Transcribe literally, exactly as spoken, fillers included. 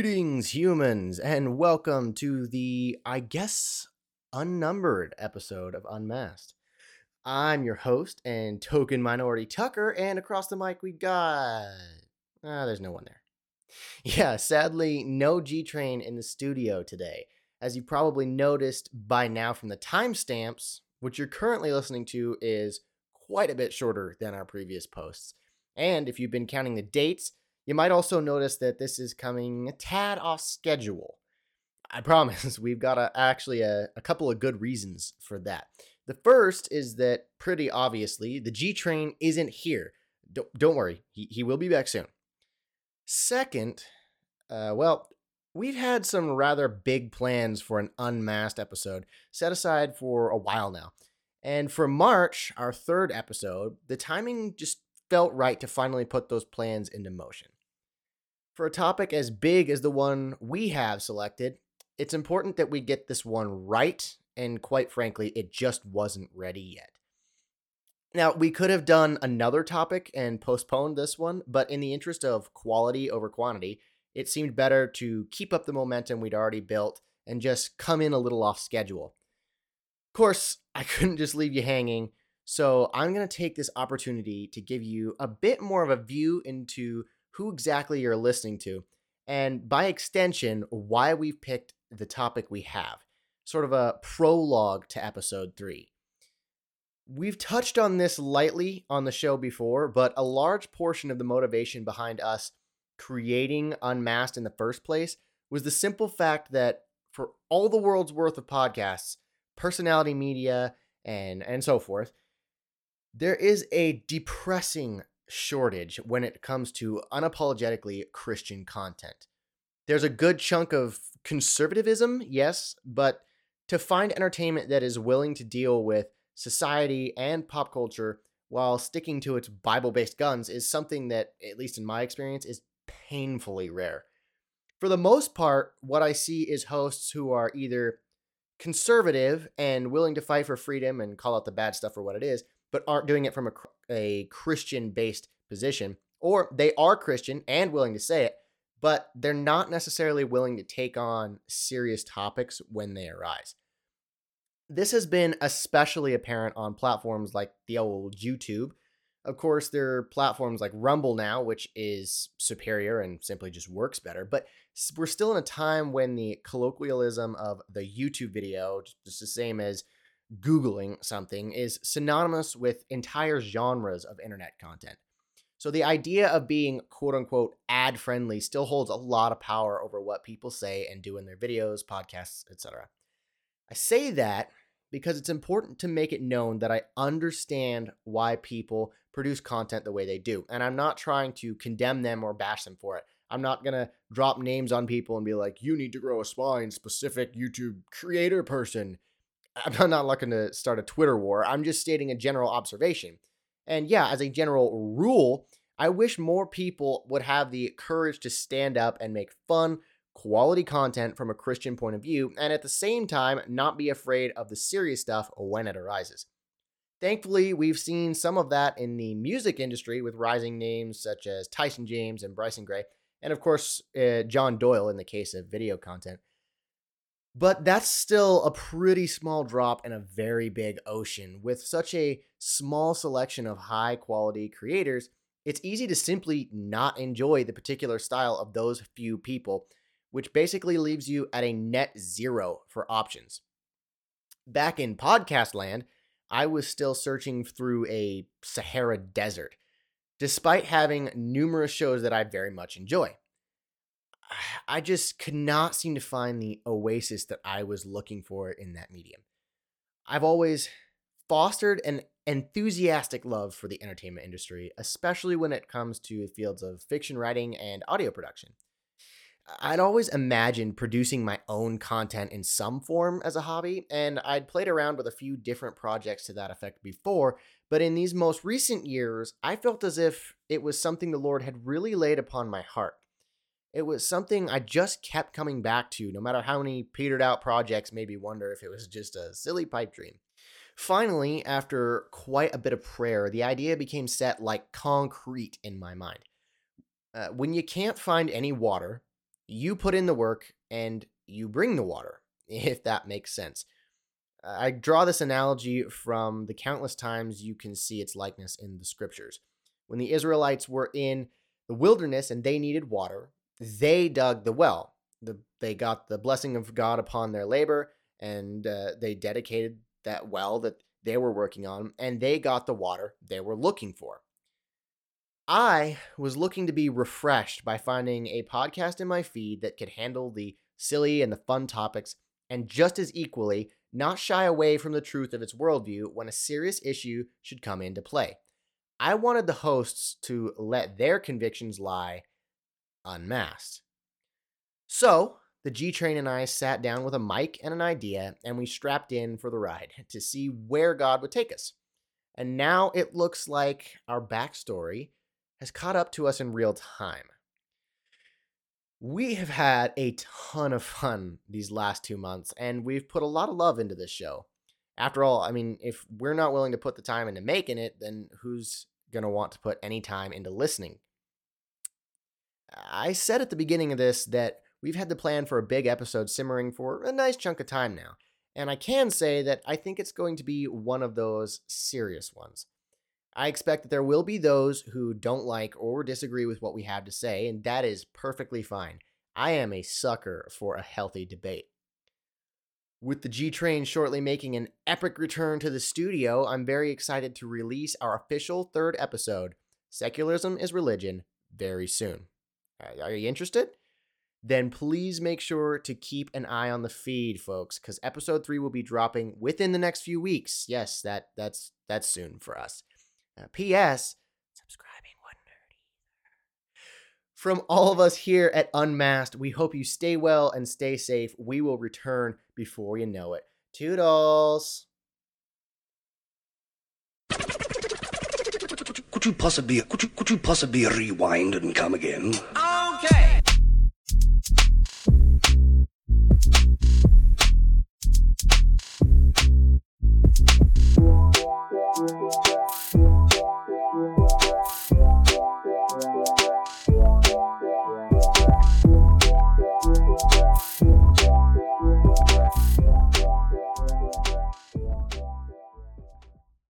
Greetings, humans, and welcome to the, I guess, unnumbered episode of Unmasked. I'm your host and token minority Tucker, and across the mic we got... Ah, uh, there's no one there. Yeah, sadly, no G-Train in the studio today. As you probably noticed by now from the timestamps, what you're currently listening to is quite a bit shorter than our previous posts. And if you've been counting the dates, you might also notice that this is coming a tad off schedule. I promise, we've got a, actually a, a couple of good reasons for that. The first is that, pretty obviously, the G-Train isn't here. Don't, don't worry, he, he will be back soon. Second, uh, well, we've had some rather big plans for an Unmasked episode set aside for a while now. And for March, our third episode, the timing just felt right to finally put those plans into motion. For a topic as big as the one we have selected, it's important that we get this one right, and quite frankly, it just wasn't ready yet. Now, we could have done another topic and postponed this one, but in the interest of quality over quantity, it seemed better to keep up the momentum we'd already built and just come in a little off schedule. Of course, I couldn't just leave you hanging, so I'm going to take this opportunity to give you a bit more of a view into who exactly you're listening to, and by extension, why we've picked the topic we have. Sort of a prologue to episode three. We've touched on this lightly on the show before, but a large portion of the motivation behind us creating Unmasked in the first place was the simple fact that for all the world's worth of podcasts, personality media, and, and so forth, there is a depressing shortage when it comes to unapologetically Christian content. There's a good chunk of conservatism, yes, but to find entertainment that is willing to deal with society and pop culture while sticking to its Bible-based guns is something that, at least in my experience, is painfully rare. For the most part, what I see is hosts who are either conservative and willing to fight for freedom and call out the bad stuff for what it is, but aren't doing it from a, a Christian-based position, or they are Christian and willing to say it, but they're not necessarily willing to take on serious topics when they arise. This has been especially apparent on platforms like the old YouTube. Of course, there are platforms like Rumble now, which is superior and simply just works better, but we're still in a time when the colloquialism of the YouTube video, just the same as Googling something, is synonymous with entire genres of internet content. So the idea of being quote-unquote ad-friendly still holds a lot of power over what people say and do in their videos, podcasts, et cetera. I say that because it's important to make it known that I understand why people produce content the way they do, and I'm not trying to condemn them or bash them for it. I'm not going to drop names on people and be like, you need to grow a spine, specific YouTube creator person. I'm not looking to start a Twitter war. I'm just stating a general observation. And yeah, as a general rule, I wish more people would have the courage to stand up and make fun, quality content from a Christian point of view, and at the same time, not be afraid of the serious stuff when it arises. Thankfully, we've seen some of that in the music industry with rising names such as Tyson James and Bryson Gray, and of course, uh, John Doyle in the case of video content. But that's still a pretty small drop in a very big ocean. With such a small selection of high-quality creators, it's easy to simply not enjoy the particular style of those few people, which basically leaves you at a net zero for options. Back in podcast land, I was still searching through a Sahara desert, despite having numerous shows that I very much enjoy. I just could not seem to find the oasis that I was looking for in that medium. I've always fostered an enthusiastic love for the entertainment industry, especially when it comes to the fields of fiction writing and audio production. I'd always imagined producing my own content in some form as a hobby, and I'd played around with a few different projects to that effect before, but in these most recent years, I felt as if it was something the Lord had really laid upon my heart. It was something I just kept coming back to, no matter how many petered out projects made me wonder if it was just a silly pipe dream. Finally, after quite a bit of prayer, the idea became set like concrete in my mind. Uh, when you can't find any water, you put in the work and you bring the water, if that makes sense. I draw this analogy from the countless times you can see its likeness in the scriptures. When the Israelites were in the wilderness and they needed water, they dug the well. The, they got the blessing of God upon their labor, and uh, they dedicated that well that they were working on, and they got the water they were looking for. I was looking to be refreshed by finding a podcast in my feed that could handle the silly and the fun topics, and just as equally, not shy away from the truth of its worldview when a serious issue should come into play. I wanted the hosts to let their convictions lie unmasked. So, the G-Train and I sat down with a mic and an idea, and we strapped in for the ride to see where God would take us. And now it looks like our backstory has caught up to us in real time. We have had a ton of fun these last two months, and we've put a lot of love into this show. After all, I mean, if we're not willing to put the time into making it, then who's going to want to put any time into listening? I said at the beginning of this that we've had the plan for a big episode simmering for a nice chunk of time now, and I can say that I think it's going to be one of those serious ones. I expect that there will be those who don't like or disagree with what we have to say, and that is perfectly fine. I am a sucker for a healthy debate. With the G-Train shortly making an epic return to the studio, I'm very excited to release our official third episode, Secularism is Religion, very soon. Are you interested? Then please make sure to keep an eye on the feed, folks, because episode three will be dropping within the next few weeks. Yes, that that's that's soon for us. Uh, P S Subscribing wouldn't hurt either. From all of us here at Unmasked, we hope you stay well and stay safe. We will return before you know it. Toodles! Could you possibly, could you, could you possibly rewind and come again?